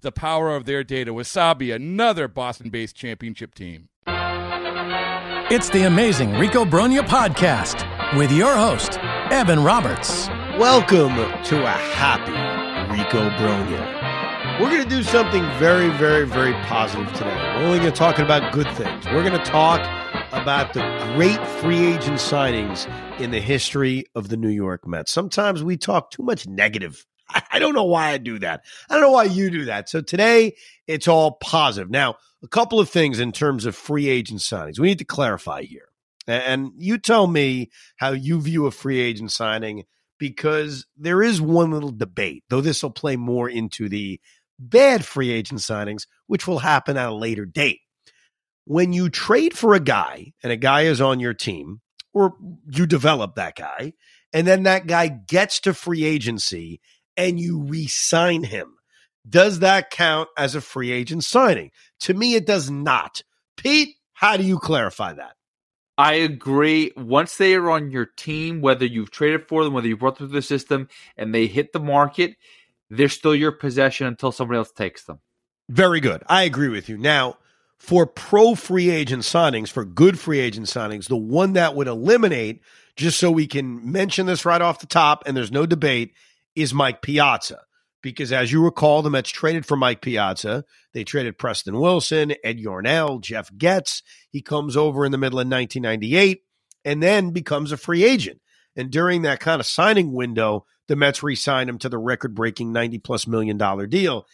the power of their data. Wasabi, another Boston-based championship team. It's the amazing Rico Brogna podcast with your host, Evan Roberts. Welcome to a happy Rico Brogna. We're going to do something very, very, very positive today. We're only going to talk about good things. We're going to talk about the great free agent signings in the history of the New York Mets. Sometimes we talk too much negative. I don't know why I do that. I don't know why you do that. So today, it's all positive. Now, a couple of things in terms of free agent signings we need to clarify here. And you tell me how you view a free agent signing, because there is one little debate, though this will play more into the bad free agent signings, which will happen at a later date. When you trade for a guy and a guy is on your team, or you develop that guy, and then that guy gets to free agency and you re-sign him, does that count as a free agent signing? To me, it does not. Pete, how do you clarify that? I agree. Once they are on your team, whether you've traded for them, whether you brought them through the system, and they hit the market, they're still your possession until somebody else takes them. Very good. I agree with you. Now, for pro-free agent signings, for good free agent signings, the one that would eliminate, just so we can mention this right off the top, and there's no debate, is Mike Piazza. Because as you recall, the Mets traded for Mike Piazza. They traded Preston Wilson, Ed Yornell, Jeff Goetz. He comes over in the middle of 1998 and then becomes a free agent. And during that kind of signing window, the Mets re-signed him to the record-breaking $90+ million deal.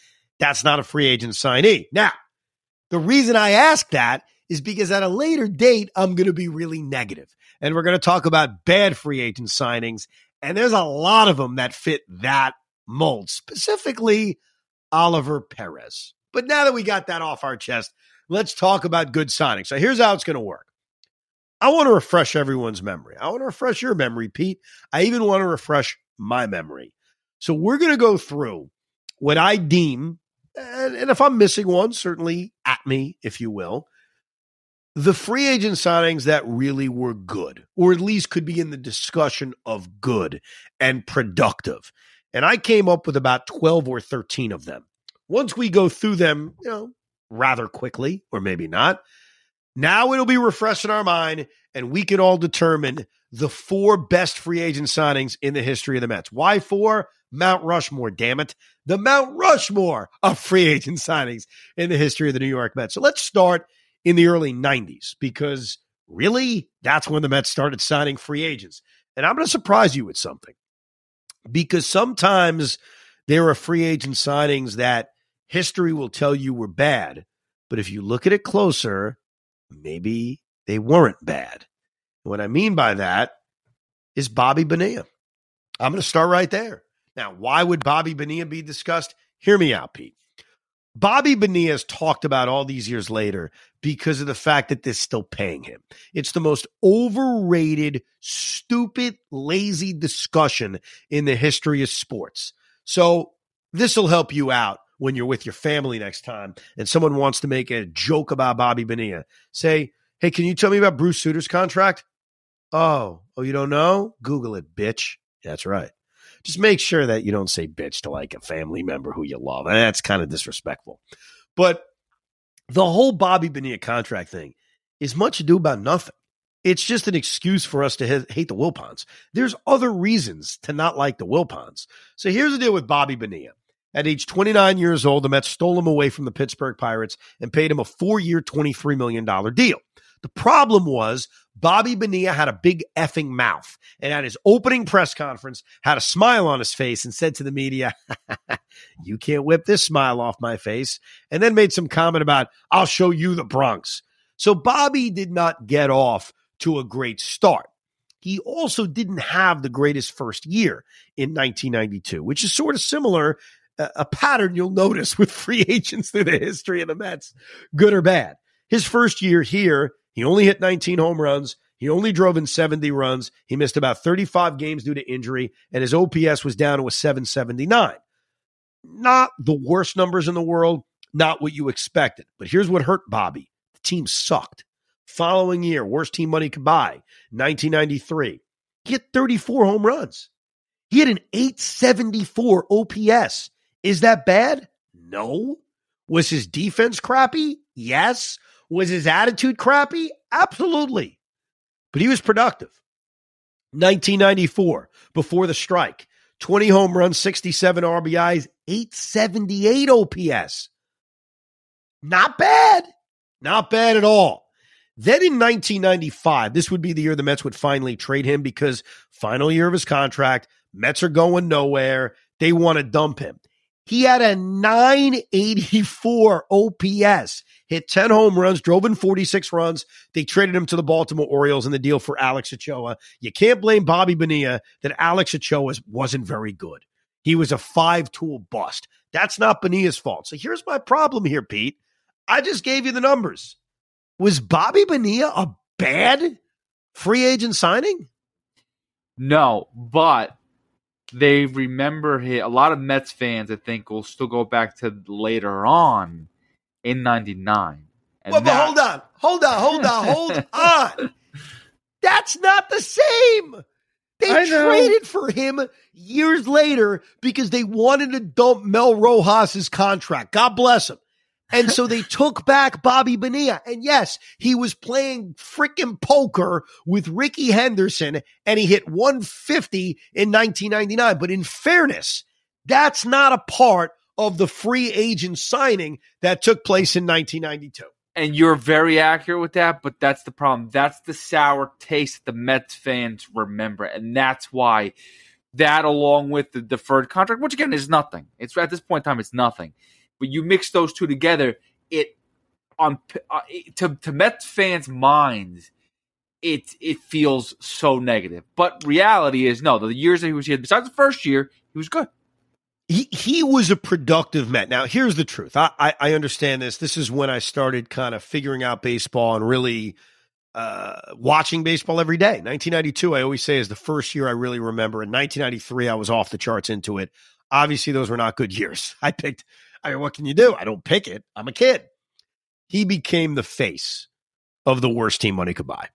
That's not a free agent signee. Now, the reason I ask that is because at a later date, I'm going to be really negative. And we're going to talk about bad free agent signings. And there's a lot of them that fit that mold, specifically Oliver Perez. But now that we got that off our chest, let's talk about good signings. So here's how it's going to work. I want to refresh everyone's memory. I want to refresh your memory, Pete. I even want to refresh my memory. So we're going to go through what I deem, and if I'm missing one, certainly at me, if you will, the free agent signings that really were good, or at least could be in the discussion of good and productive. And I came up with about 12 or 13 of them. Once we go through them, you know, rather quickly, or maybe not, now it'll be refreshed in our mind, and we can all determine the four best free agent signings in the history of the Mets. Why four? Mount Rushmore, damn it. The Mount Rushmore of free agent signings in the history of the New York Mets. So let's start in the early 90s, because really, that's when the Mets started signing free agents. And I'm going to surprise you with something, because sometimes there are free agent signings that history will tell you were bad, but if you look at it closer, maybe they weren't bad. What I mean by that is Bobby Bonilla. I'm going to start right there. Now, why would Bobby Bonilla be discussed? Hear me out, Pete. Bobby Bonilla is talked about all these years later because of the fact that they're still paying him. It's the most overrated, stupid, lazy discussion in the history of sports. So this will help you out when you're with your family next time and someone wants to make a joke about Bobby Bonilla. Say, hey, can you tell me about Bruce Suter's contract? Oh, you don't know? Google it, bitch. That's right. just make sure that you don't say bitch to like a family member who you love. And that's kind of disrespectful. But the whole Bobby Bonilla contract thing is much ado about nothing. It's just an excuse for us to hate the Wilpons. There's other reasons to not like the Wilpons. So here's the deal with Bobby Bonilla. At age 29 years old, the Mets stole him away from the Pittsburgh Pirates and paid him a 4-year, $23 million deal. The problem was Bobby Bonilla had a big effing mouth, and at his opening press conference had a smile on his face and said to the media, "You can't whip this smile off my face," and then made some comment about, "I'll show you the Bronx." So Bobby did not get off to a great start. He also didn't have the greatest first year in 1992, which is sort of similar, a pattern you'll notice with free agents through the history of the Mets, good or bad. His first year here, he only hit 19 home runs. He only drove in 70 runs. He missed about 35 games due to injury, and his OPS was down to a 779. Not the worst numbers in the world, not what you expected. But here's what hurt Bobby. The team sucked. Following year, worst team money could buy, 1993. He hit 34 home runs. He had an 874 OPS. Is that bad? No. Was his defense crappy? Yes. Was his attitude crappy? Absolutely. But he was productive. 1994, before the strike, 20 home runs, 67 RBIs, 878 OPS. Not bad. Not bad at all. Then in 1995, this would be the year the Mets would finally trade him because final year of his contract, Mets are going nowhere. They want to dump him. He had a 984 OPS, hit 10 home runs, drove in 46 runs. They traded him to the Baltimore Orioles in the deal for Alex Ochoa. You can't blame Bobby Bonilla that Alex Ochoa wasn't very good. He was a 5-tool bust. That's not Bonilla's fault. So here's my problem here, Pete. I just gave you the numbers. Was Bobby Bonilla a bad free agent signing? No, but they remember him. A lot of Mets fans, I think, will still go back to later on in 99. Well, but hold on. That's not the same. They traded for him years later because they wanted to dump Mel Rojas's contract. God bless him. And so they took back Bobby Bonilla. And yes, he was playing freaking poker with Rickey Henderson, and he hit 150 in 1999. But in fairness, that's not a part of the free agent signing that took place in 1992. And you're very accurate with that, but that's the problem. That's the sour taste that the Mets fans remember. And that's why that, along with the deferred contract, which again is nothing. It's at this point in time, it's nothing. But you mix those two together, to Mets fans' minds, it feels so negative. But reality is, no, the years that he was here, besides the first year, he was good. He was a productive Met. Now, here's the truth. I understand this. This is when I started kind of figuring out baseball and really watching baseball every day. 1992, I always say, is the first year I really remember. In 1993, I was off the charts into it. Obviously, those were not good years. I mean, what can you do? I don't pick it. I'm a kid. He became the face of the worst team money could buy.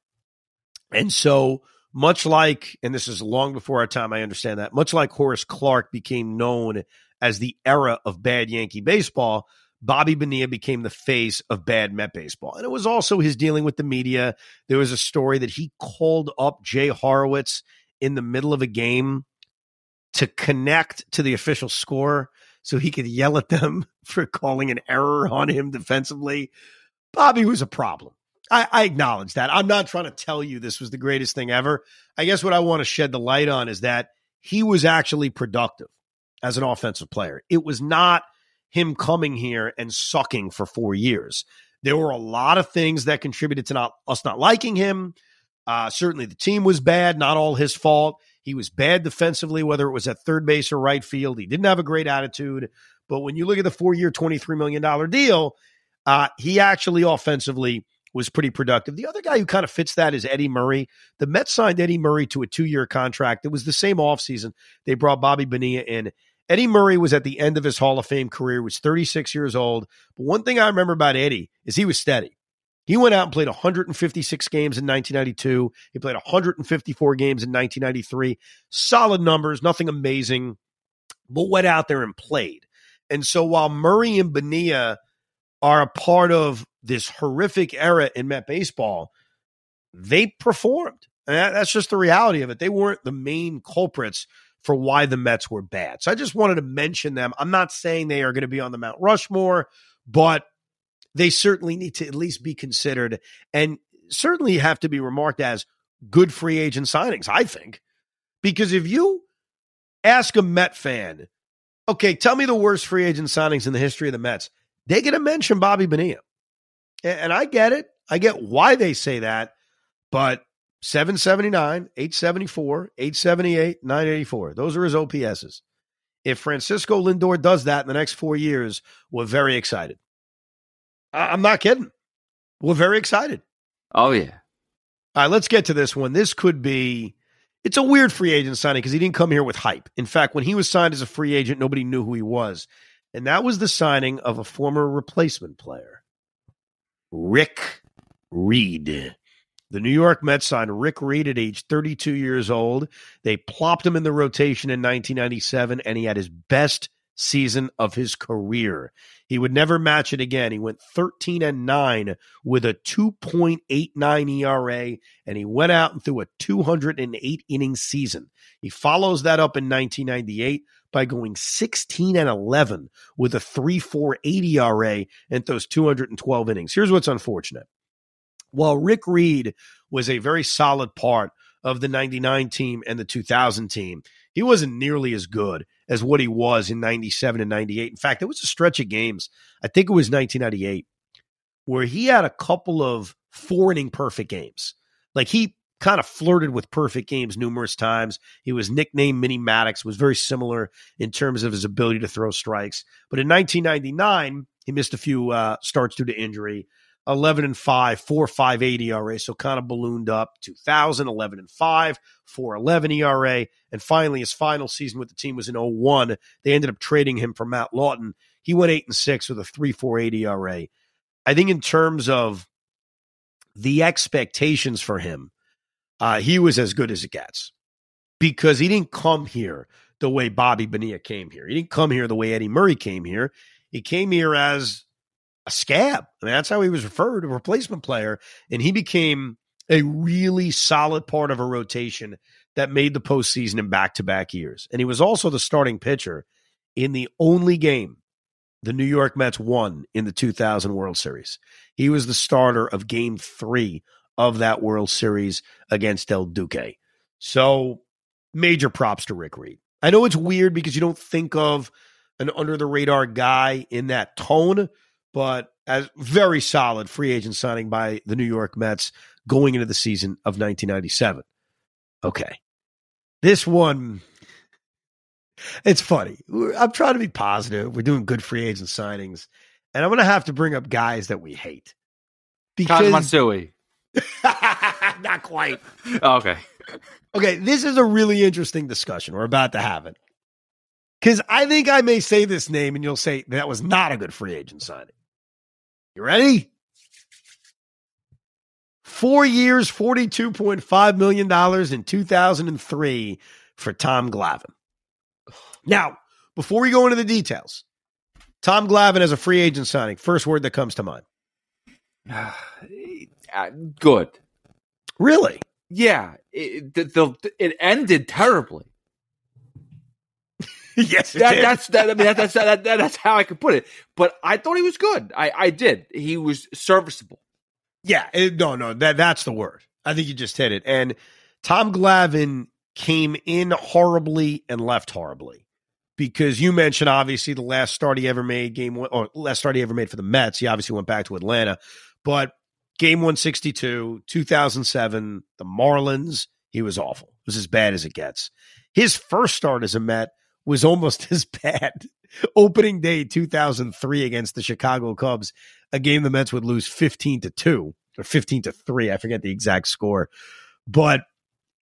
And so much like, and this is long before our time, I understand that, much like Horace Clark became known as the era of bad Yankee baseball, Bobby Bonilla became the face of bad Met baseball. And it was also his dealing with the media. There was a story that he called up Jay Horowitz in the middle of a game to connect to the official score, so he could yell at them for calling an error on him defensively. Bobby was a problem. I acknowledge that. I'm not trying to tell you this was the greatest thing ever. I guess what I want to shed the light on is that he was actually productive as an offensive player. It was not him coming here and sucking for 4 years. There were a lot of things that contributed to us not liking him. Certainly the team was bad, not all his fault. He was bad defensively, whether it was at third base or right field. He didn't have a great attitude. But when you look at the 4-year, $23 million deal, he actually offensively was pretty productive. The other guy who kind of fits that is Eddie Murray. The Mets signed Eddie Murray to a 2-year contract. It was the same offseason. They brought Bobby Bonilla in. Eddie Murray was at the end of his Hall of Fame career, was 36 years old. But one thing I remember about Eddie is he was steady. He went out and played 156 games in 1992. He played 154 games in 1993. Solid numbers, nothing amazing, but went out there and played. And so while Murray and Bonilla are a part of this horrific era in Met baseball, they performed. And that's just the reality of it. They weren't the main culprits for why the Mets were bad. So I just wanted to mention them. I'm not saying they are going to be on the Mount Rushmore, but they certainly need to at least be considered and certainly have to be remarked as good free agent signings, I think. Because if you ask a Met fan, okay, tell me the worst free agent signings in the history of the Mets, they get to mention Bobby Bonilla. And I get it. I get why they say that. But 779, 874, 878, 984, those are his OPSs. If Francisco Lindor does that in the next 4 years, we're very excited. I'm not kidding. We're very excited. Oh, yeah. All right, let's get to this one. This could be, it's a weird free agent signing because he didn't come here with hype. In fact, when he was signed as a free agent, nobody knew who he was. And that was the signing of a former replacement player, Rick Reed. The New York Mets signed Rick Reed at age 32 years old. They plopped him in the rotation in 1997, and he had his best season of his career. He would never match it again. He went 13-9 with a 2.89 ERA, and he went out and threw a 208-inning season. He follows that up in 1998 by going 16-11 with a 3.48 ERA and throws 212 innings. Here's what's unfortunate. While Rick Reed was a very solid part of the 99 team and the 2000 team, he wasn't nearly as good as what he was in 97 and 98. In fact, there was a stretch of games, I think it was 1998, where he had a couple of four-inning perfect games. Like, he kind of flirted with perfect games numerous times. He was nicknamed Mini Maddox, was very similar in terms of his ability to throw strikes. But in 1999, he missed a few starts due to injury. 11-5, 4.58 ERA, so kind of ballooned up. 2000, 11-5, 4.11 ERA, and finally his final season with the team was in 2001. They ended up trading him for Matt Lawton. He went 8-6 with a 3.48 ERA. I think in terms of the expectations for him, he was as good as it gets because he didn't come here the way Bobby Bonilla came here. He didn't come here the way Eddie Murray came here. He came here as a scab. I mean, that's how he was referred, a replacement player. And he became a really solid part of a rotation that made the postseason in back-to-back years. And he was also the starting pitcher in the only game the New York Mets won in the 2000 World Series. He was the starter of Game 3 of that World Series against El Duque. So major props to Rick Reed. I know it's weird because you don't think of an under-the-radar guy in that tone, but as very solid free agent signing by the New York Mets going into the season of 1997. Okay. This one, it's funny. I'm trying to be positive. We're doing good free agent signings. And I'm going to have to bring up guys that we hate. Because Matsui. Not quite. Oh, okay. Okay, this is a really interesting discussion. We're about to have it. Because I think I may say this name and you'll say that was not a good free agent signing. You ready? 4 years, $42.5 million in 2003 for Tom Glavine. Now, before we go into the details, Tom Glavine as a free agent signing, first word that comes to mind. Good. Really? Yeah. It ended terribly. Yes, it did. That's how I could put it. But I thought he was good. I did. He was serviceable. Yeah, that's the word. I think you just hit it. And Tom Glavine came in horribly and left horribly because you mentioned obviously the last start he ever made, last start he ever made for the Mets. He obviously went back to Atlanta, but game 162, 2007, the Marlins. He was awful. It was as bad as it gets. His first start as a Met was almost as bad. Opening day 2003 against the Chicago Cubs, a game the Mets would lose 15-2 or 15-3. I forget the exact score, but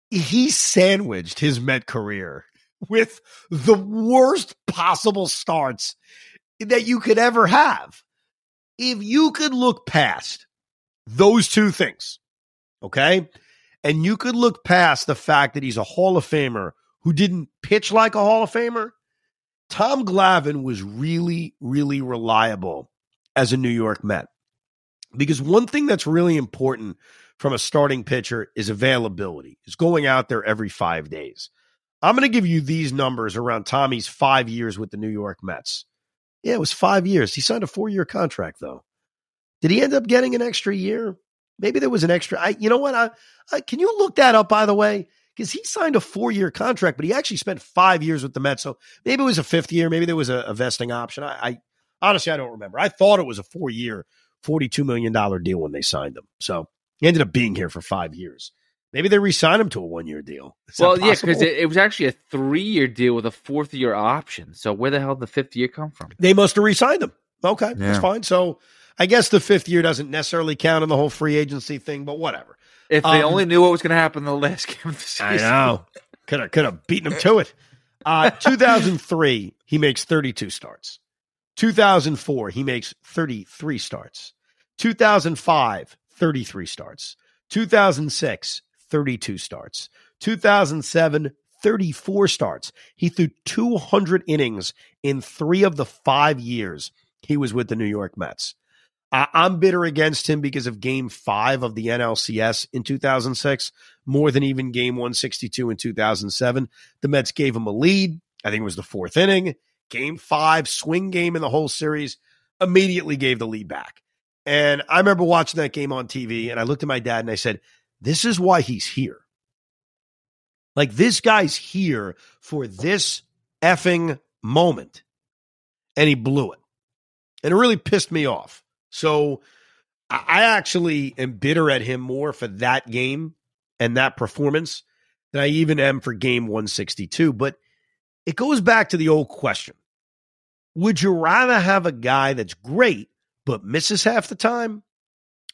he sandwiched his Met career with the worst possible starts that you could ever have. If you could look past Those two things, okay? And you could look past the fact that he's a Hall of Famer who didn't pitch like a Hall of Famer. Tom Glavine was really, really reliable as a New York Met. Because one thing that's really important from a starting pitcher is availability. It's going out there every 5 days. I'm going to give you these numbers around Tommy's 5 years with the New York Mets. Yeah, it was 5 years. He signed a 4-year contract, though. Did he end up getting an extra year? Maybe there was an extra. Can you look that up, by the way? Because he signed a 4-year contract, but he actually spent 5 years with the Mets. So maybe it was a fifth year. Maybe there was a vesting option. I honestly don't remember. I thought it was a 4-year, $42 million deal when they signed him. So he ended up being here for 5 years. Maybe they re-signed him to a 1-year deal. Well, yeah, because it was actually a 3-year deal with a 4th-year option. So where the hell did the 5th year come from? They must have re-signed him. Okay, yeah. That's fine. So I guess the 5th year doesn't necessarily count in the whole free agency thing, but whatever. If they only knew what was going to happen in the last game of the season. I know. Could have beaten him to it. 2003, he makes 32 starts. 2004, he makes 33 starts. 2005, 33 starts. 2006, 32 starts. 2007, 34 starts. He threw 200 innings in 3 of the 5 years he was with the New York Mets. I'm bitter against him because of Game 5 of the NLCS in 2006, more than even Game 162 in 2007. The Mets gave him a lead. I think it was the 4th inning. Game 5, swing game in the whole series, immediately gave the lead back. And I remember watching that game on TV, and I looked at my dad and I said, this is why he's here. Like, this guy's here for this effing moment. And he blew it. And it really pissed me off. So I actually am bitter at him more for that game and that performance than I even am for game 162. But it goes back to the old question. Would you rather have a guy that's great but misses half the time?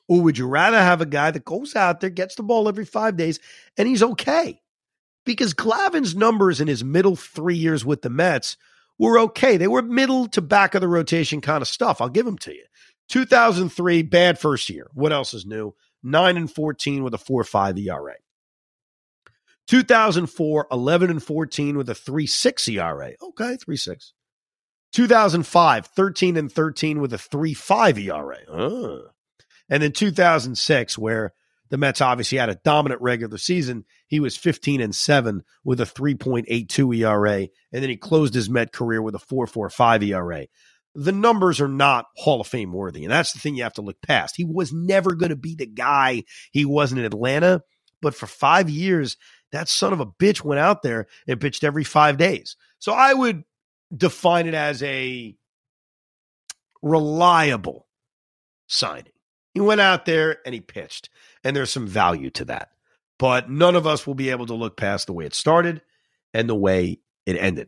Or would you rather have a guy that goes out there, gets the ball every 5 days, and he's okay? Because Glavine's numbers in his middle 3 years with the Mets were okay. They were middle to back of the rotation kind of stuff. I'll give them to you. 2003, bad first year. What else is new? 9-14 with a 4.5 ERA. 2004, 11-14 with a 3.6 ERA. Okay, 3.6. 2005, 13-13 with a 3.5 ERA. And then 2006, where the Mets obviously had a dominant regular season, he was 15-7 with a 3.82 ERA, and then he closed his Met career with a 4.45 ERA. The numbers are not Hall of Fame worthy, and that's the thing you have to look past. He was never going to be the guy he was in Atlanta, but for 5 years, that son of a bitch went out there and pitched every 5 days. So I would define it as a reliable signing. He went out there and he pitched, and there's some value to that. But none of us will be able to look past the way it started and the way it ended.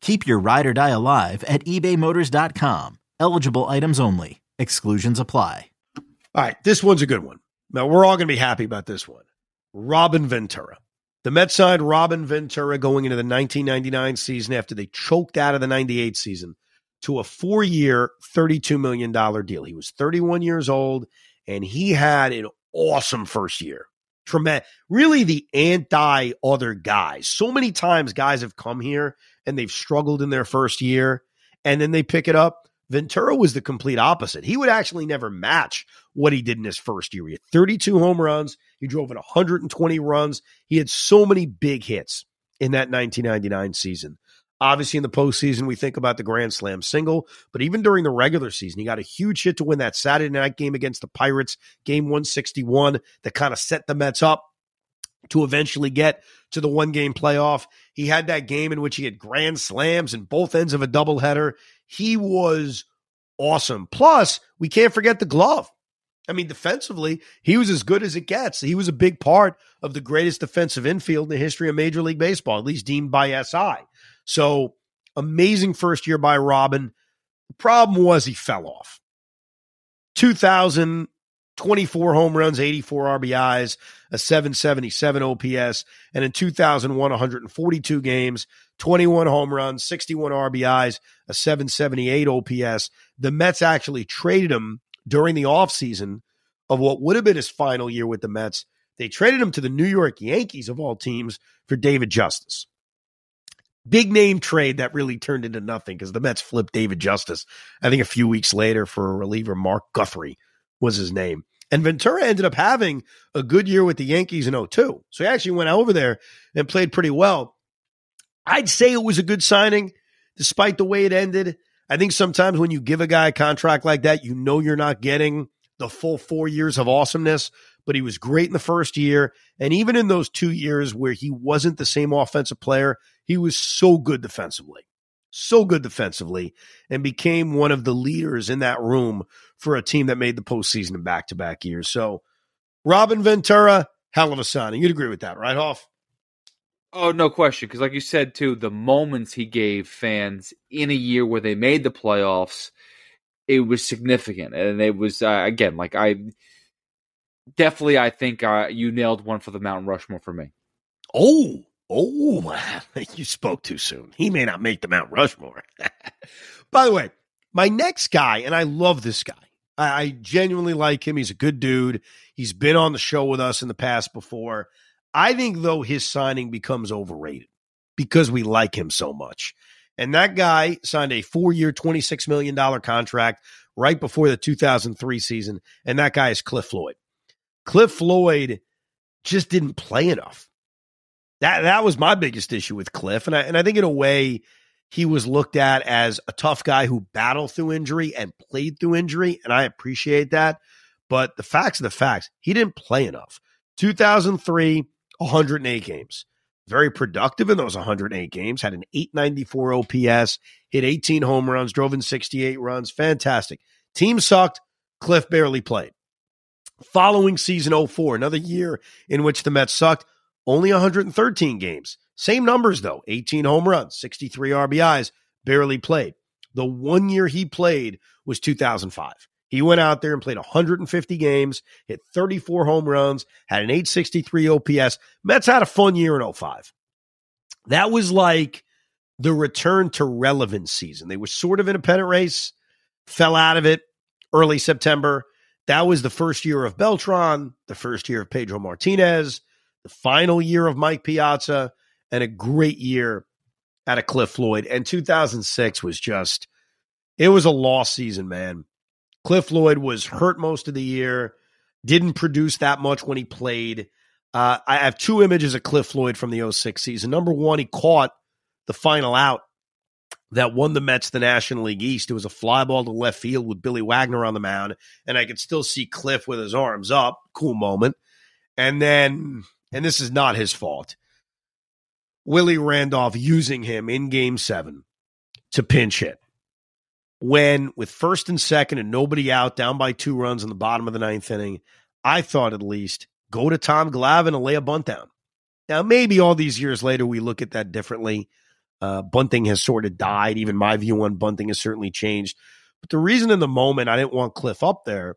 Keep your ride or die alive at ebaymotors.com. Eligible items only. Exclusions apply. All right, this one's a good one. Now, we're all going to be happy about this one. Robin Ventura. The Mets signed Robin Ventura going into the 1999 season after they choked out of the 98 season to a 4-year, $32 million deal. He was 31 years old, and he had an awesome first year. Tremendous. Really the anti-other guys. So many times guys have come here, and they've struggled in their first year, and then they pick it up. Ventura was the complete opposite. He would actually never match what he did in his first year. He had 32 home runs. He drove in 120 runs. He had so many big hits in that 1999 season. Obviously, in the postseason, we think about the Grand Slam single, but even during the regular season, he got a huge hit to win that Saturday night game against the Pirates, game 161, that kind of set the Mets up to eventually get to the one-game playoff. He had that game in which he had grand slams and both ends of a doubleheader. He was awesome. Plus, we can't forget the glove. I mean, defensively, he was as good as it gets. He was a big part of the greatest defensive infield in the history of Major League Baseball, at least deemed by SI. So, amazing first year by Robin. The problem was he fell off. 2000, 24 home runs, 84 RBIs, a 777 OPS, and in 2001, 142 games, 21 home runs, 61 RBIs, a 778 OPS. The Mets actually traded him during the offseason of what would have been his final year with the Mets. They traded him to the New York Yankees, of all teams, for David Justice. Big name trade that really turned into nothing because the Mets flipped David Justice, I think a few weeks later, for a reliever, Mark Guthrie was his name. And Ventura ended up having a good year with the Yankees in 2002. So he actually went over there and played pretty well. I'd say it was a good signing, despite the way it ended. I think sometimes when you give a guy a contract like that, you know you're not getting the full 4 years of awesomeness, but he was great in the first year. And even in those 2 years where he wasn't the same offensive player, he was so good defensively. So good defensively, and became one of the leaders in that room for a team that made the postseason in back-to-back years. So Robin Ventura, hell of a signing. You'd agree with that, right, Hoff? Oh, no question, because like you said, too, the moments he gave fans in a year where they made the playoffs, it was significant. And it was, again, like I think you nailed one for the Mount Rushmore for me. Oh, you spoke too soon. He may not make the Mount Rushmore. By the way, my next guy, and I love this guy. I genuinely like him. He's a good dude. He's been on the show with us in the past before. I think, though, his signing becomes overrated because we like him so much. And that guy signed a 4-year, $26 million contract right before the 2003 season, and that guy is Cliff Floyd. Cliff Floyd just didn't play enough. That was my biggest issue with Cliff, and I think in a way he was looked at as a tough guy who battled through injury and played through injury, and I appreciate that. But the facts are the facts. He didn't play enough. 2003, 108 games. Very productive in those 108 games. Had an 894 OPS, hit 18 home runs, drove in 68 runs. Fantastic. Team sucked. Cliff barely played. Following season 2004, another year in which the Mets sucked. Only 113 games. Same numbers, though. 18 home runs, 63 RBIs, barely played. The 1 year he played was 2005. He went out there and played 150 games, hit 34 home runs, had an 863 OPS. Mets had a fun year in 2005. That was like the return to relevance season. They were sort of in a pennant race, fell out of it early September. That was the first year of Beltran, the first year of Pedro Martinez, the final year of Mike Piazza, and a great year out of Cliff Floyd. And 2006 was just, it was a lost season, man. Cliff Floyd was hurt most of the year, didn't produce that much when he played. I have two images of Cliff Floyd from the 2006 season. Number one, he caught the final out that won the Mets the National League East. It was a fly ball to left field with Billy Wagner on the mound, and I could still see Cliff with his arms up. Cool moment. And then... and this is not his fault, Willie Randolph using him in Game 7 to pinch hit. When with first and second and nobody out, down by 2 runs in the bottom of the 9th inning, I thought at least go to Tom Glavine and lay a bunt down. Now, maybe all these years later, we look at that differently. Bunting has sort of died. Even my view on bunting has certainly changed. But the reason in the moment I didn't want Cliff up there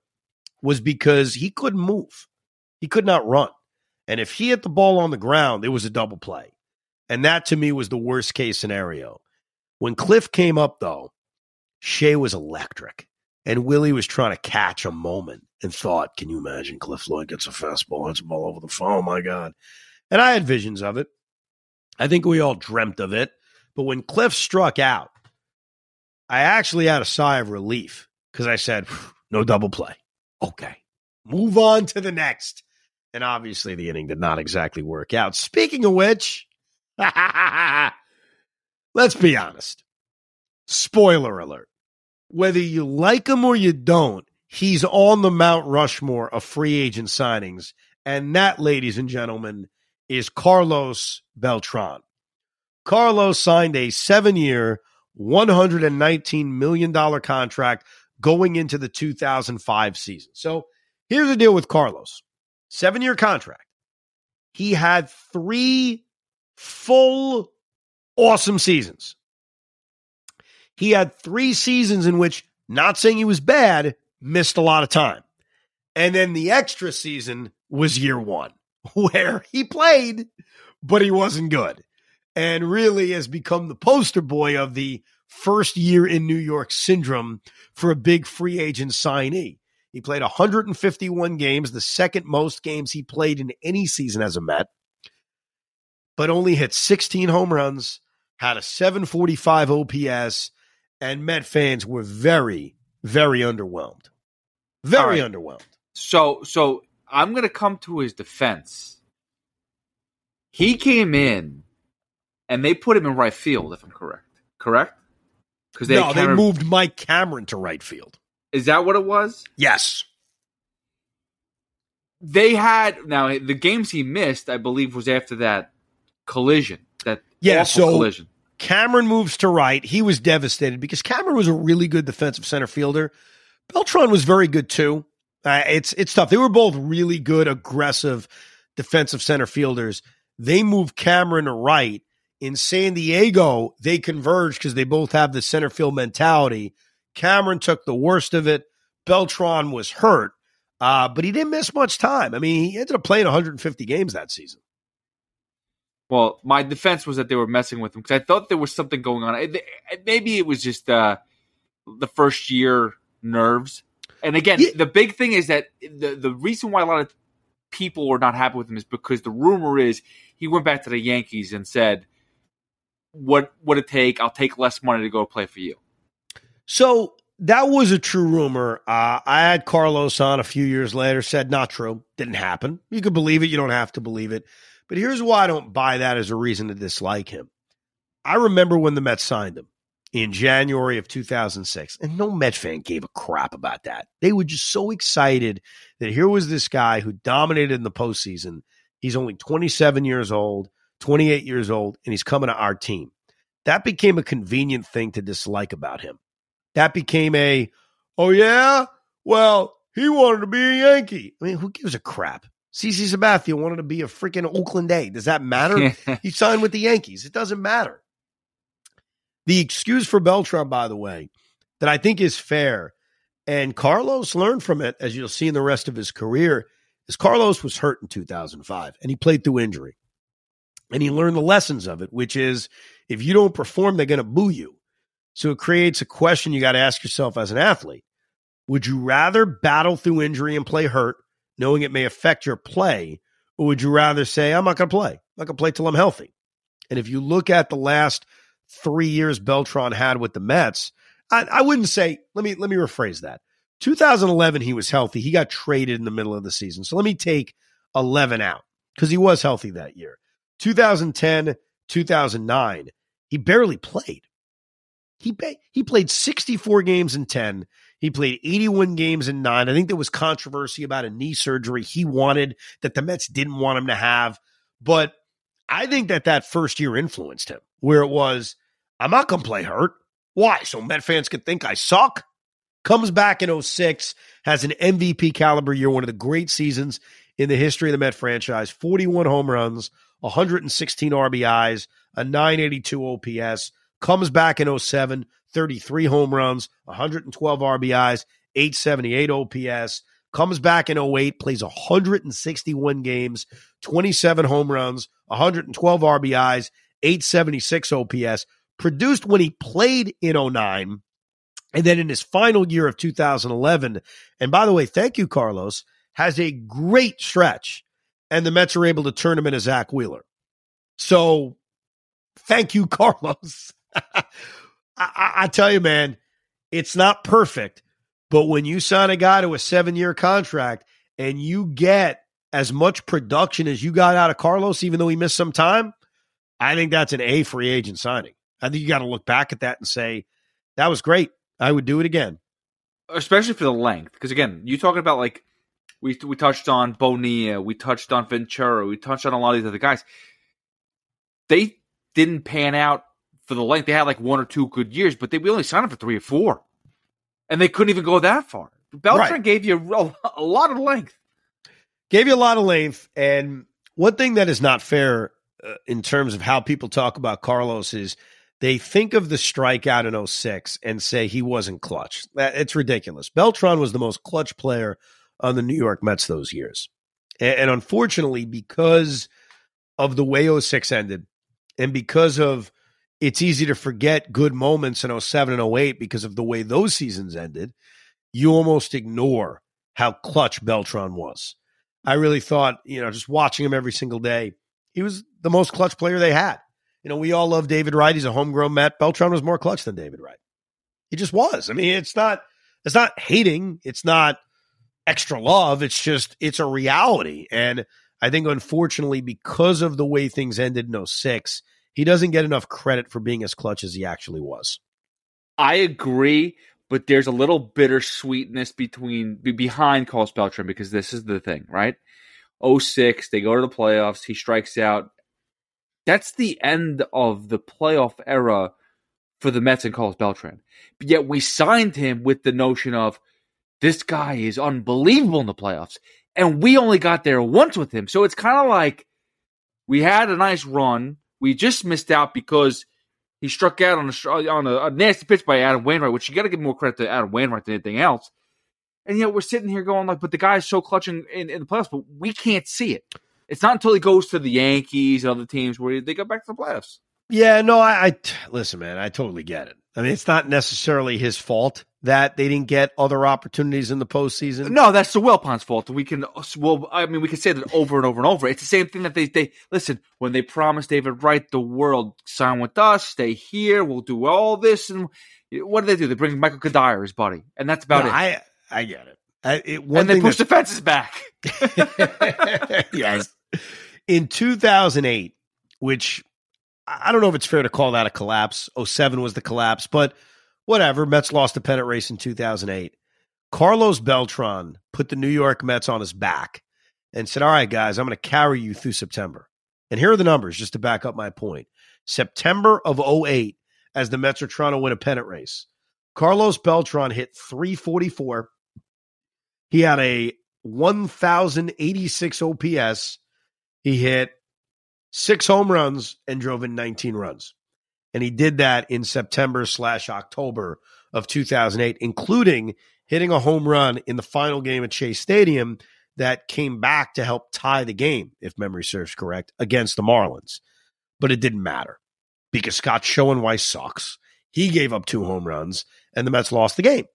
was because he couldn't move. He could not run. And if he hit the ball on the ground, it was a double play. And that, to me, was the worst case scenario. When Cliff came up, though, Shea was electric. And Willie was trying to catch a moment and thought, can you imagine Cliff Floyd gets a fastball, hits a ball over the foul? Oh, my God. And I had visions of it. I think we all dreamt of it. But when Cliff struck out, I actually had a sigh of relief because I said, no double play. Okay, move on to the next. And obviously the inning did not exactly work out. Speaking of which, let's be honest. Spoiler alert. Whether you like him or you don't, he's on the Mount Rushmore of free agent signings. And that, ladies and gentlemen, is Carlos Beltran. Carlos signed a 7-year, $119 million contract going into the 2005 season. So here's the deal with Carlos. 7-year contract. He had 3 full awesome seasons. He had 3 seasons in which, not saying he was bad, missed a lot of time. And then the extra season was year 1, where he played, but he wasn't good. And really has become the poster boy of the first year in New York syndrome for a big free agent signee. He played 151 games, the second most games he played in any season as a Met, but only hit 16 home runs, had a 745 OPS, and Met fans were very, very underwhelmed. Very underwhelmed. So I'm going to come to his defense. He came in, and they put him in right field, if I'm correct. Correct? They moved Mike Cameron to right field. Is that what it was? Yes. They had, now the games he missed, I believe, was after that collision. That awful collision. Cameron moves to right. He was devastated because Cameron was a really good defensive center fielder. Beltran was very good too. It's tough. They were both really good, aggressive defensive center fielders. They moved Cameron to right. In San Diego, they converged because they both have the center field mentality. Cameron took the worst of it. Beltran was hurt, but he didn't miss much time. I mean, he ended up playing 150 games that season. Well, my defense was that they were messing with him because I thought there was something going on. Maybe it was just the first year nerves. And again, the big thing is that the reason why a lot of people were not happy with him is because the rumor is he went back to the Yankees and said, what would it take? I'll take less money to go play for you. So that was a true rumor. I had Carlos on a few years later, said not true, didn't happen. You could believe it. You don't have to believe it. But here's why I don't buy that as a reason to dislike him. I remember when the Mets signed him in January of 2006, and no Mets fan gave a crap about that. They were just so excited that here was this guy who dominated in the postseason. He's only 27 years old, 28 years old, and he's coming to our team. That became a convenient thing to dislike about him. That became a, oh, yeah? Well, he wanted to be a Yankee. I mean, who gives a crap? CeCe Sabathia wanted to be a freaking Oakland A. Does that matter? He signed with the Yankees. It doesn't matter. The excuse for Beltran, by the way, that I think is fair, and Carlos learned from it, as you'll see in the rest of his career, is Carlos was hurt in 2005, and he played through injury. And he learned the lessons of it, which is if you don't perform, they're going to boo you. So it creates a question you got to ask yourself as an athlete. Would you rather battle through injury and play hurt, knowing it may affect your play, or would you rather say, I'm not going to play. I'm not going to play till I'm healthy. And if you look at the last 3 years Beltran had with the Mets, I wouldn't say, let me rephrase that. 2011, he was healthy. He got traded in the middle of the season. So let me take 11 out because he was healthy that year. 2010, 2009, he barely played. He played 64 games in 10. He played 81 games in 9. I think there was controversy about a knee surgery he wanted that the Mets didn't want him to have. But I think that first year influenced him, where it was, I'm not going to play hurt. Why? So Met fans could think I suck? Comes back in 2006, has an MVP caliber year, one of the great seasons in the history of the Met franchise, 41 home runs, 116 RBIs, a 982 OPS, comes back in 2007, 33 home runs, 112 RBIs, 878 OPS, comes back in 2008, plays 161 games, 27 home runs, 112 RBIs, 876 OPS, produced when he played in 2009, and then in his final year of 2011, and by the way, thank you, Carlos, has a great stretch, and the Mets are able to turn him into Zach Wheeler. So, thank you, Carlos. I tell you, man, it's not perfect, but when you sign a guy to a 7-year contract and you get as much production as you got out of Carlos, even though he missed some time, I think that's an A free agent signing. I think you got to look back at that and say, that was great. I would do it again. Especially for the length. Because, again, you're talking about, like, we touched on Bonilla, we touched on Ventura, we touched on a lot of these other guys. They didn't pan out for the length. They had, like, 1 or 2 good years, but we only signed them for 3 or 4. And they couldn't even go that far. Beltran gave you a lot of length. Gave you a lot of length. And one thing that is not fair in terms of how people talk about Carlos is they think of the strikeout in 2006 and say he wasn't clutch. It's ridiculous. Beltran was the most clutch player on the New York Mets those years. And unfortunately, because of the way 2006 ended and because of it's easy to forget good moments in 2007 and 2008 because of the way those seasons ended, you almost ignore how clutch Beltran was. I really thought, just watching him every single day, he was the most clutch player they had. We all love David Wright. He's a homegrown Met. Beltran was more clutch than David Wright. He just was. I mean, it's not hating. It's not extra love. It's just, it's a reality. And I think, unfortunately, because of the way things ended in 2006, he doesn't get enough credit for being as clutch as he actually was. I agree, but there's a little bittersweetness behind Carlos Beltran, because this is the thing, right? 2006, they go to the playoffs. He strikes out. That's the end of the playoff era for the Mets and Carlos Beltran. But yet we signed him with the notion of this guy is unbelievable in the playoffs. And we only got there once with him. So it's kind of like we had a nice run. We just missed out because he struck out on a nasty pitch by Adam Wainwright, which you got to give more credit to Adam Wainwright than anything else. And yet we're sitting here going like, but the guy's so clutch in the playoffs, but we can't see it. It's not until he goes to the Yankees and other teams where they go back to the playoffs. Yeah, no, I listen, man, I totally get it. I mean, it's not necessarily his fault that they didn't get other opportunities in the postseason. No, that's the Wilpon's fault. We can say that over and over and over. It's the same thing that they listen, when they promised David Wright the world, sign with us, stay here, we'll do all this. And what do? They bring Michael Kadire, his buddy, and that's about it. I get it. And they push the fences back. Yes. In 2008, which I don't know if it's fair to call that a collapse. 2007 was the collapse, but whatever. Mets lost the pennant race in 2008. Carlos Beltran put the New York Mets on his back and said, all right, guys, I'm going to carry you through September. And here are the numbers just to back up my point. September of 2008, as the Mets are trying to win a pennant race, Carlos Beltran hit .344. He had a 1,086 OPS. He hit 6 home runs and drove in 19 runs. And he did that in September/October of 2008, including hitting a home run in the final game at Chase Stadium that came back to help tie the game, if memory serves correct, against the Marlins. But it didn't matter because Scott Schoenweiss sucks. He gave up 2 home runs, and the Mets lost the game.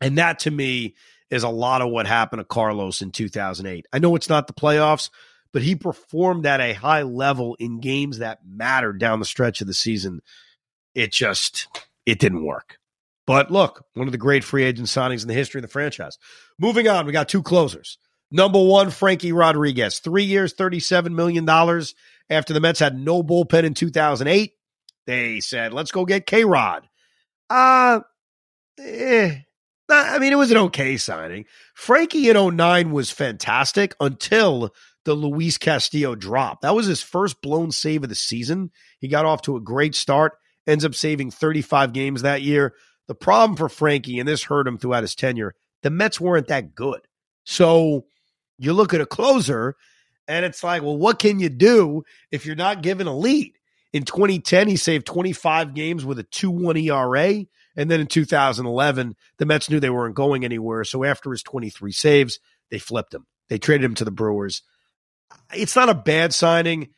And that, to me, is a lot of what happened to Carlos in 2008. I know it's not the playoffs, but he performed at a high level in games that mattered down the stretch of the season. It didn't work. But look, one of the great free agent signings in the history of the franchise. Moving on, we got 2 closers. Number 1, Frankie Rodriguez. 3 years, $37 million. After the Mets had no bullpen in 2008, they said, let's go get K-Rod. I mean, it was an okay signing. Frankie in 2009 was fantastic until the Luis Castillo drop. That was his first blown save of the season. He got off to a great start, ends up saving 35 games that year. The problem for Frankie, and this hurt him throughout his tenure, the Mets weren't that good. So you look at a closer, and it's like, well, what can you do if you're not given a lead? In 2010, he saved 25 games with a 2.1 ERA. And then in 2011, the Mets knew they weren't going anywhere. So after his 23 saves, they flipped him. They traded him to the Brewers. It's not a bad signing.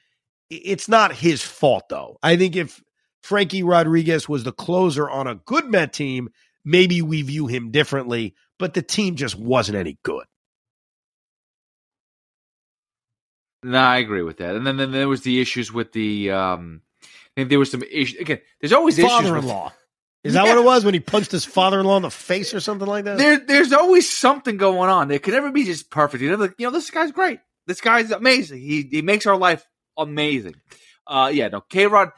It's not his fault, though. I think if Frankie Rodriguez was the closer on a good Met team, maybe we view him differently, but the team just wasn't any good. No, I agree with that. And then there was the issues with the I think there was some issues. Again, there's always father-in-law. Issues with Is that what it was when he punched his father-in-law in the face or something like that? There's always something going on. There could never be just perfect. You know, this guy's great. This guy's amazing. He makes our life amazing. K-Rod,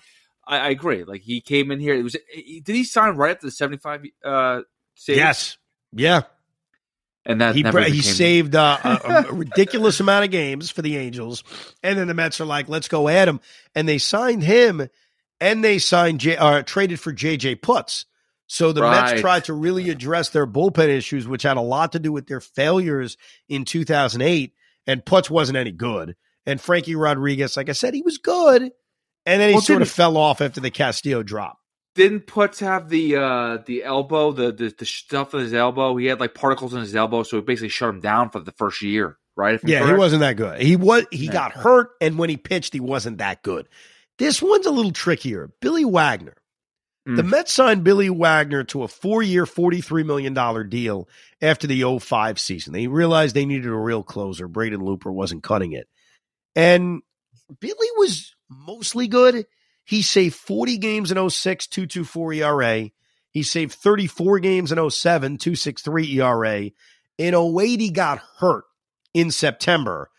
I agree. Like, he came in here. It was. Did he sign right after the 75 save? Yes. Yeah. And that he saved a ridiculous amount of games for the Angels. And then the Mets are like, let's go at him. And they signed him. And they signed traded for J.J. Putz. So the Mets tried to really address their bullpen issues, which had a lot to do with their failures in 2008. And Putz wasn't any good. And Frankie Rodriguez, like I said, he was good. And then he sort of fell off after the Castillo drop. Didn't Putz have the elbow, the stuff in his elbow? He had like particles in his elbow, so it basically shut him down for the first year, right? He wasn't that good. He got hurt, and when he pitched, he wasn't that good. This one's a little trickier. Billy Wagner. The Mets signed Billy Wagner to a 4-year, $43 million deal after the 05 season. They realized they needed a real closer. Braden Looper wasn't cutting it. And Billy was mostly good. He saved 40 games in 06, 2.24 ERA. He saved 34 games in 07, 2.63 ERA. In 08, he got hurt in September.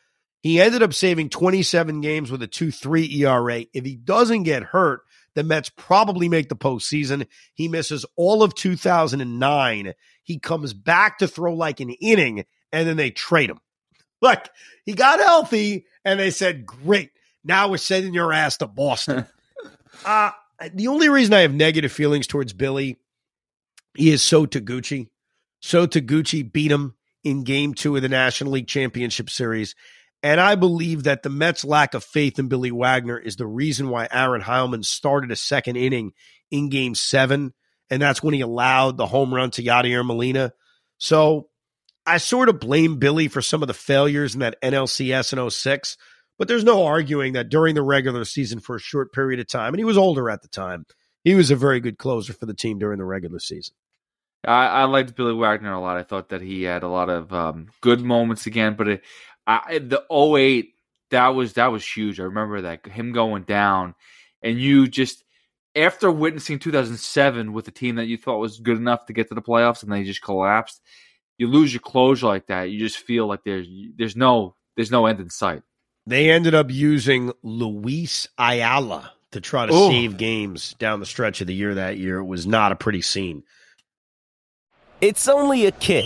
He ended up saving 27 games with a 2.3 ERA. If he doesn't get hurt, the Mets probably make the postseason. He misses all of 2009. He comes back to throw like an inning, and then they trade him. Look, he got healthy, and they said, great, now we're sending your ass to Boston. The only reason I have negative feelings towards Billy, he is so Taguchi. So Taguchi beat him in Game 2 of the National League Championship Series. And I believe that the Mets' lack of faith in Billy Wagner is the reason why Aaron Heilman started a second inning in Game 7, and that's when he allowed the home run to Yadier Molina. So I sort of blame Billy for some of the failures in that NLCS in 06, but there's no arguing that during the regular season for a short period of time, and he was older at the time, he was a very good closer for the team during the regular season. I liked Billy Wagner a lot. I thought that he had a lot of good moments again, but the 08, that was huge. I remember that, him going down, and you just, after witnessing 2007 with a team that you thought was good enough to get to the playoffs and they just collapsed, you lose your closure like that. You just feel like there's no end in sight. They ended up using Luis Ayala to try to save games down the stretch of the year that year. It was not a pretty scene. It's only a kick.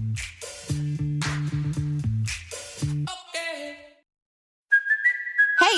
Hey,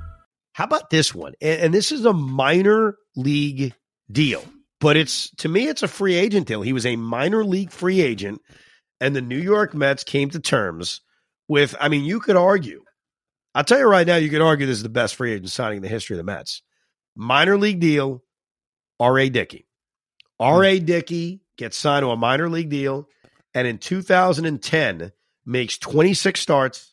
How about this one? And this is a minor league deal, but to me, it's a free agent deal. He was a minor league free agent, and the New York Mets came to terms with, I mean, you could argue. I'll tell you right now, you could argue this is the best free agent signing in the history of the Mets. Minor league deal, R.A. Dickey. R.A. Dickey gets signed to a minor league deal, and in 2010 makes 26 starts,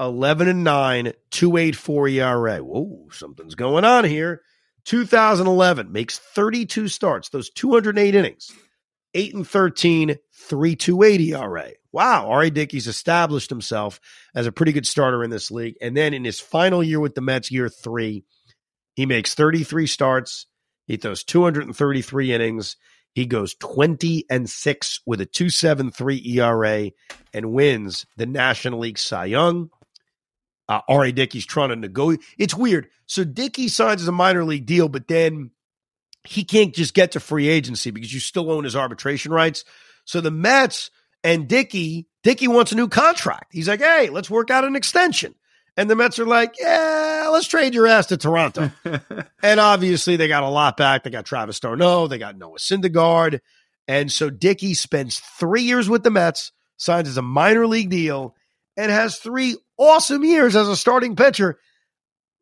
11-9, 2.84 ERA. Whoa, something's going on here. 2011 makes 32 starts, those 208 innings, 8-13, 3.28 ERA. Wow, R.A. Dickey's established himself as a pretty good starter in this league. And then in his final year with the Mets, year 3, he makes 33 starts, He throws 233 innings. He goes 20-6 with a 2.73 ERA and wins the National League Cy Young. R.A. Dickey's trying to negotiate. It's weird. So Dickey signs as a minor league deal, but then he can't just get to free agency because you still own his arbitration rights. So the Mets and Dickey wants a new contract. He's like, hey, let's work out an extension. And the Mets are like, yeah, let's trade your ass to Toronto. And obviously they got a lot back. They got Travis d'Arnaud. They got Noah Syndergaard. And so Dickey spends 3 years with the Mets, signs as a minor league deal, and has 3 awesome years as a starting pitcher.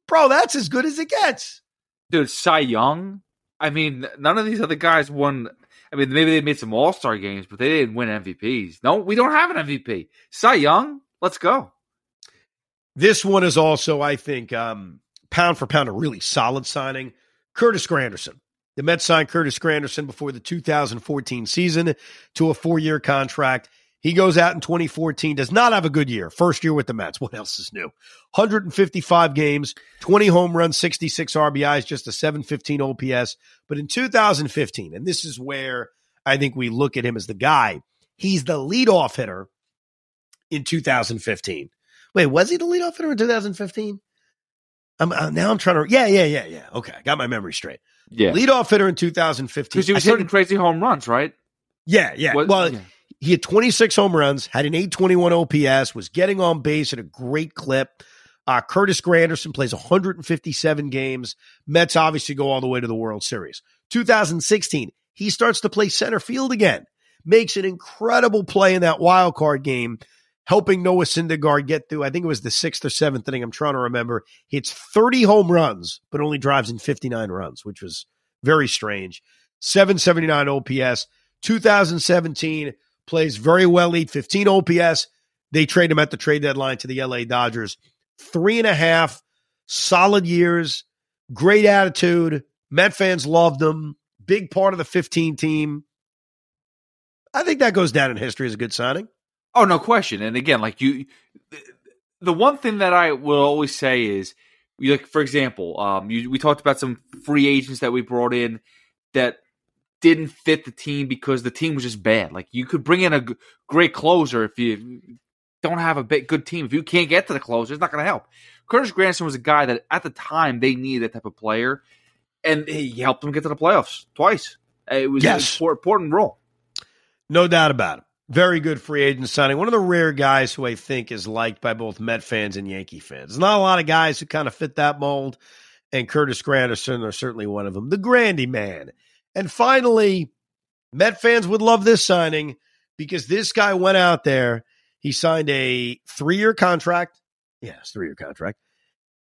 Bro, that's as good as it gets. Dude, Cy Young? I mean, none of these other guys won. I mean, maybe they made some all-star games, but they didn't win MVPs. No, we don't have an MVP. Cy Young, let's go. This one is also, I think, pound for pound, a really solid signing. Curtis Granderson. The Mets signed Curtis Granderson before the 2014 season to a 4-year contract. He goes out in 2014, does not have a good year. First year with the Mets. What else is new? 155 games, 20 home runs, 66 RBIs, just a 715 OPS. But in 2015, and this is where I think we look at him as the guy, he's the leadoff hitter in 2015. Wait, was he the leadoff hitter in 2015? Now I'm trying to. Yeah. Okay, I got my memory straight. Yeah. Leadoff hitter in 2015. Because he was hitting crazy home runs, right? Yeah. He had 26 home runs, had an 821 OPS, was getting on base at a great clip. Curtis Granderson plays 157 games. Mets obviously go all the way to the World Series. 2016, he starts to play center field again. Makes an incredible play in that wild card game, helping Noah Syndergaard get through, I think it was the 6th or 7th inning, I'm trying to remember. Hits 30 home runs, but only drives in 59 runs, which was very strange. 779 OPS. 2017, plays very well, 815 OPS. They trade him at the trade deadline to the LA Dodgers. 3.5 solid years, great attitude. Met fans loved him. Big part of the 15 team. I think that goes down in history as a good signing. Oh, no question. And again, like the one thing that I will always say is, like, for example, we talked about some free agents that we brought in that didn't fit the team because the team was just bad. Like, you could bring in a great closer if you don't have a good team. If you can't get to the closer, it's not going to help. Curtis Granderson was a guy that at the time they needed that type of player, and he helped them get to the playoffs twice. It was an important role. No doubt about it. Very good free agent signing. One of the rare guys who I think is liked by both Met fans and Yankee fans. There's not a lot of guys who kind of fit that mold, and Curtis Granderson are certainly one of them. The Grandy man. And finally, Met fans would love this signing because this guy went out there. He signed a 3-year contract. Yes, 3-year contract.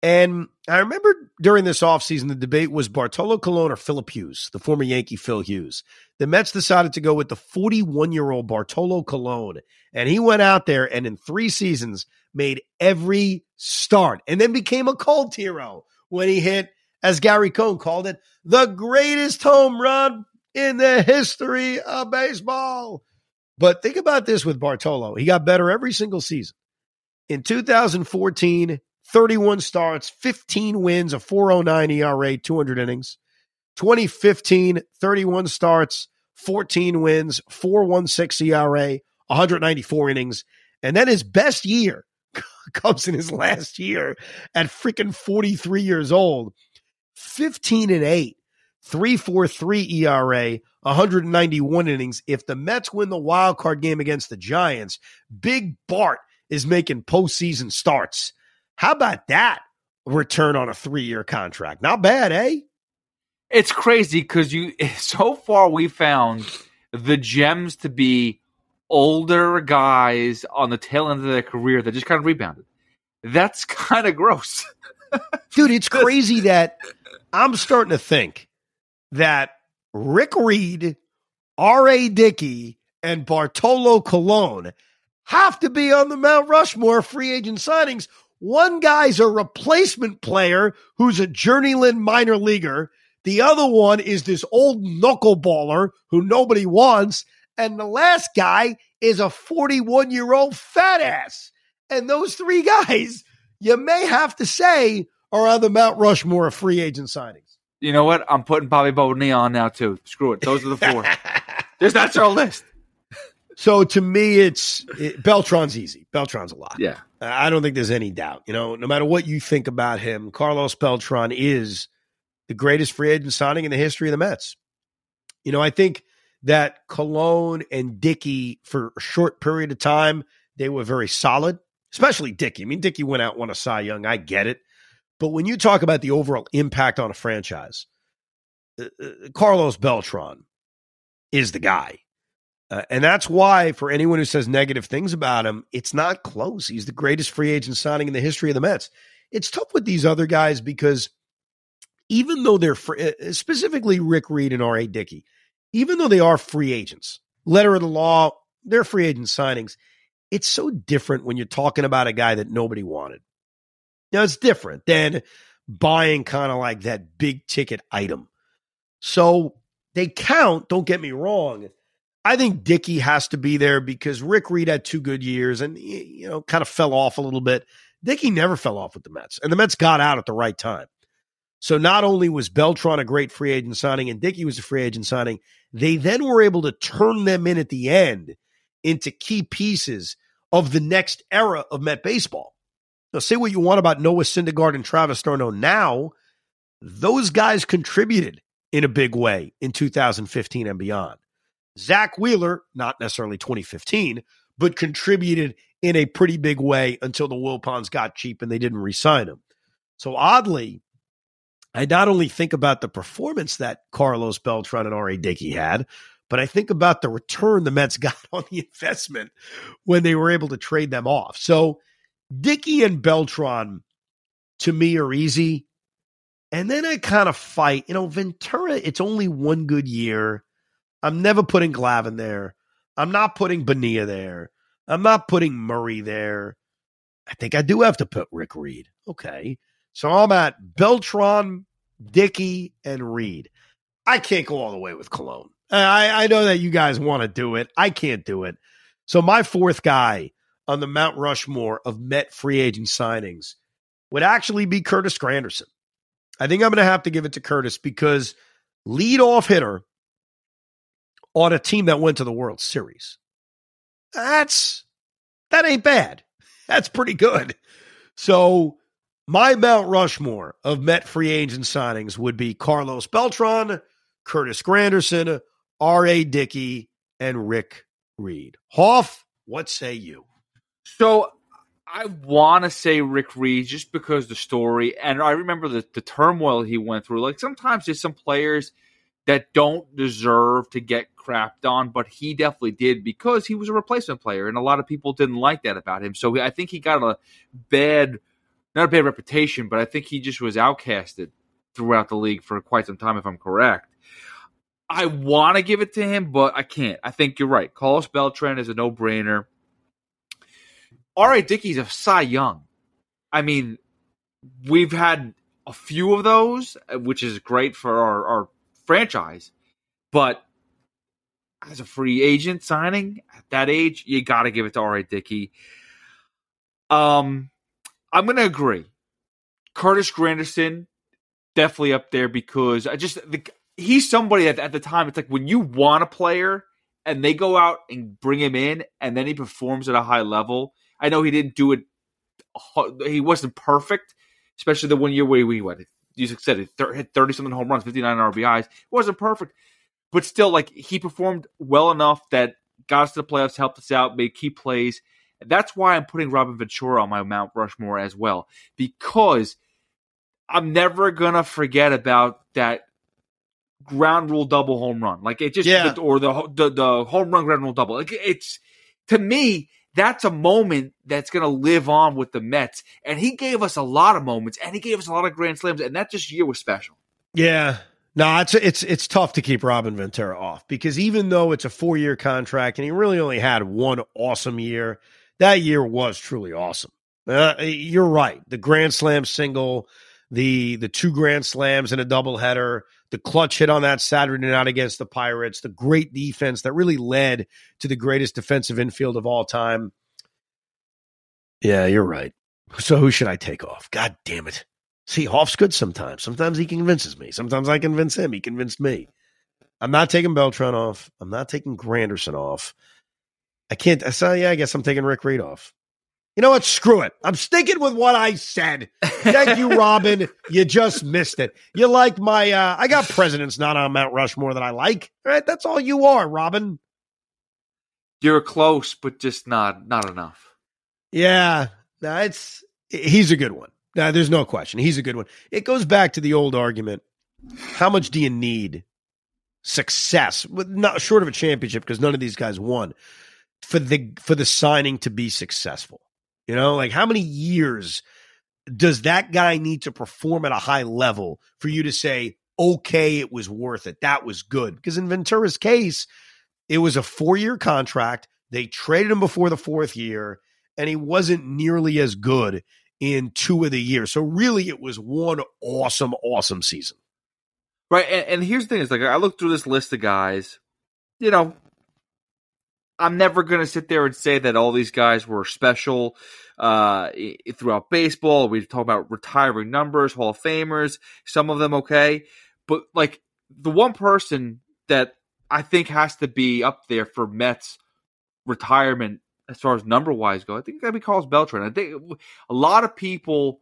And I remember during this offseason, the debate was Bartolo Colon or Phillip Hughes, the former Yankee Phil Hughes. The Mets decided to go with the 41-year-old Bartolo Colon. And he went out there and in 3 seasons made every start and then became a cult hero when he hit, as Gary Cohn called it, the greatest home run in the history of baseball. But think about this with Bartolo. He got better every single season. In 2014, 31 starts, 15 wins, a 4.09 ERA, 200 innings. 2015, 31 starts, 14 wins, 4.16 ERA, 194 innings. And then his best year comes in his last year at freaking 43 years old. 15-8, 3.43 ERA, 191 innings. If the Mets win the wild card game against the Giants, Big Bart is making postseason starts. How about that return on a 3-year contract? Not bad, eh? It's crazy because so far we found the gems to be older guys on the tail end of their career that just kind of rebounded. That's kind of gross. Dude, it's crazy that I'm starting to think that Rick Reed, R.A. Dickey, and Bartolo Colon have to be on the Mount Rushmore free agent signings. One guy's a replacement player who's a journeyman minor leaguer. The other one is this old knuckleballer who nobody wants. And the last guy is a 41-year-old fat ass. And those 3 guys, you may have to say, are on the Mount Rushmore of free agent signings. You know what? I'm putting Bobby Bonilla on now, too. Screw it. Those are the four. That's our list. So, to me, Beltran's easy. Beltran's a lock. Yeah. I don't think there's any doubt. You know, no matter what you think about him, Carlos Beltran is the greatest free agent signing in the history of the Mets. You know, I think that Cologne and Dickey, for a short period of time, they were very solid, especially Dickey. I mean, Dickey went out and won a Cy Young. I get it. But when you talk about the overall impact on a franchise, Carlos Beltran is the guy. And that's why, for anyone who says negative things about him, it's not close. He's the greatest free agent signing in the history of the Mets. It's tough with these other guys because even though they're specifically Rick Reed and R.A. Dickey, even though they are free agents, letter of the law, they're free agent signings. It's so different when you're talking about a guy that nobody wanted. Now, it's different than buying kind of like that big ticket item. So they count. Don't get me wrong. I think Dickey has to be there because Rick Reed had two good years and, you know, kind of fell off a little bit. Dickey never fell off with the Mets, and the Mets got out at the right time. So not only was Beltran a great free agent signing and Dickey was a free agent signing, they then were able to turn them in at the end into key pieces of the next era of Met baseball. Now, say what you want about Noah Syndergaard and Travis d'Arnaud now, those guys contributed in a big way in 2015 and beyond. Zach Wheeler, not necessarily 2015, but contributed in a pretty big way until the Wilpons got cheap and they didn't re-sign him. So oddly, I not only think about the performance that Carlos Beltran and R.A. Dickey had, but I think about the return the Mets got on the investment when they were able to trade them off. So Dickey and Beltran, to me, are easy. And then I kind of fight. You know, Ventura, it's only one good year. I'm never putting Glavine there. I'm not putting Bonilla there. I'm not putting Murray there. I think I do have to put Rick Reed. Okay. So I'm at Beltran, Dickey, and Reed. I can't go all the way with Cologne. I know that you guys want to do it. I can't do it. So my fourth guy on the Mount Rushmore of Met free agent signings would actually be Curtis Granderson. I think I'm going to have to give it to Curtis because leadoff hitter on a team that went to the World Series. That ain't bad. That's pretty good. So my Mount Rushmore of Met free agent signings would be Carlos Beltran, Curtis Granderson, R.A. Dickey, and Rick Reed. Hoff, what say you? So I want to say Rick Reed just because the story, and I remember the turmoil he went through. Like sometimes there's some players that don't deserve to get crapped on, but he definitely did because he was a replacement player, and a lot of people didn't like that about him. So I think he got not a bad reputation, but I think he just was outcasted throughout the league for quite some time, if I'm correct. I want to give it to him, but I can't. I think you're right. Carlos Beltran is a no-brainer. R.A. Dickey's a Cy Young. I mean, we've had a few of those, which is great for our franchise, but as a free agent signing at that age, you got to give it to R.A. Dickey. I'm going to agree. Curtis Granderson, definitely up there because he's somebody at the time. It's like when you want a player and they go out and bring him in and then he performs at a high level. I know he didn't do it. He wasn't perfect, especially the one year where he went. You said he hit 30-something home runs, 59 RBIs. It wasn't perfect, but still, like, he performed well enough that got us to the playoffs, helped us out, made key plays. That's why I'm putting Robin Ventura on my Mount Rushmore as well, because I'm never going to forget about that ground rule double home run. Like, it just, yeah. Or the home run ground rule double. Like, it's, to me, that's a moment that's going to live on with the Mets. And he gave us a lot of moments, and he gave us a lot of grand slams, and that just year was special. Yeah. No, it's tough to keep Robin Ventura off because even though it's a 4-year contract and he really only had one awesome year, that year was truly awesome. You're right. The grand slam single, the two grand slams and a doubleheader, the clutch hit on that Saturday night against the Pirates, the great defense that really led to the greatest defensive infield of all time. Yeah, you're right. So who should I take off? God damn it. See, Hoff's good sometimes. Sometimes he convinces me. Sometimes I convince him. He convinced me. I'm not taking Beltran off. I'm not taking Granderson off. I guess I'm taking Rick Reed off. You know what? Screw it. I'm sticking with what I said. Thank you, Robin. You just missed it. You like my, I got presidents not on Mount Rushmore that I like. All right? That's all you are, Robin. You're close, but just not enough. Yeah. No, he's a good one. No, there's no question. He's a good one. It goes back to the old argument. How much do you need success? Not short of a championship, because none of these guys won, for the signing to be successful. You know, like how many years does that guy need to perform at a high level for you to say, okay, it was worth it. That was good. Because in Ventura's case, it was a 4-year contract. They traded him before the 4th year, and he wasn't nearly as good in 2 of the years. So really it was one awesome season. Right. And here's the thing is, like, I looked through this list of guys, you know, I'm never going to sit there and say that all these guys were special throughout baseball. We talk about retiring numbers, Hall of Famers, some of them okay. But, like, the one person that I think has to be up there for Mets retirement as far as number-wise go, I think it's got to be Carlos Beltran. I think a lot of people,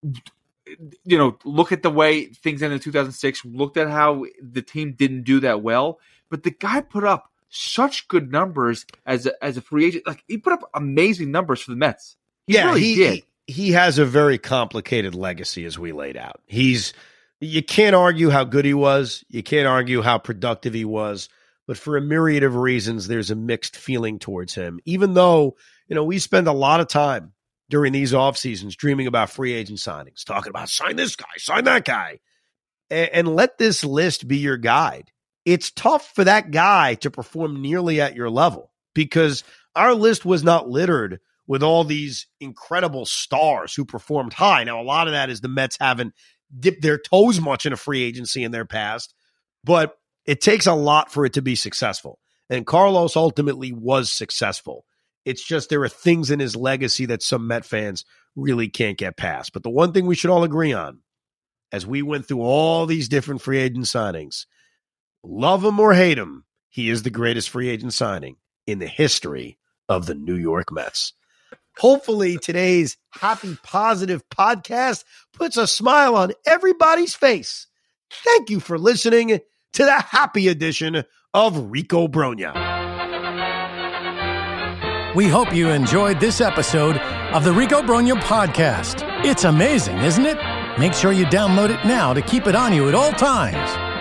you know, look at the way things ended in 2006, looked at how the team didn't do that well. But the guy put up such good numbers as a free agent. Like, he put up amazing numbers for the Mets. He really did. He has a very complicated legacy, as we laid out. You can't argue how good he was. You can't argue how productive he was. But for a myriad of reasons, there's a mixed feeling towards him. Even though, you know, we spend a lot of time during these off seasons dreaming about free agent signings, talking about sign this guy, sign that guy, and let this list be your guide. It's tough for that guy to perform nearly at your level because our list was not littered with all these incredible stars who performed high. Now, a lot of that is the Mets haven't dipped their toes much in a free agency in their past, but it takes a lot for it to be successful. And Carlos ultimately was successful. It's just there are things in his legacy that some Met fans really can't get past. But the one thing we should all agree on, as we went through all these different free agent signings, love him or hate him, he is the greatest free agent signing in the history of the New York Mets. Hopefully today's happy, positive podcast puts a smile on everybody's face. Thank you for listening to the happy edition of Rico Brogna. We hope you enjoyed this episode of the Rico Brogna podcast. It's amazing, isn't it? Make sure you download it now to keep it on you at all times.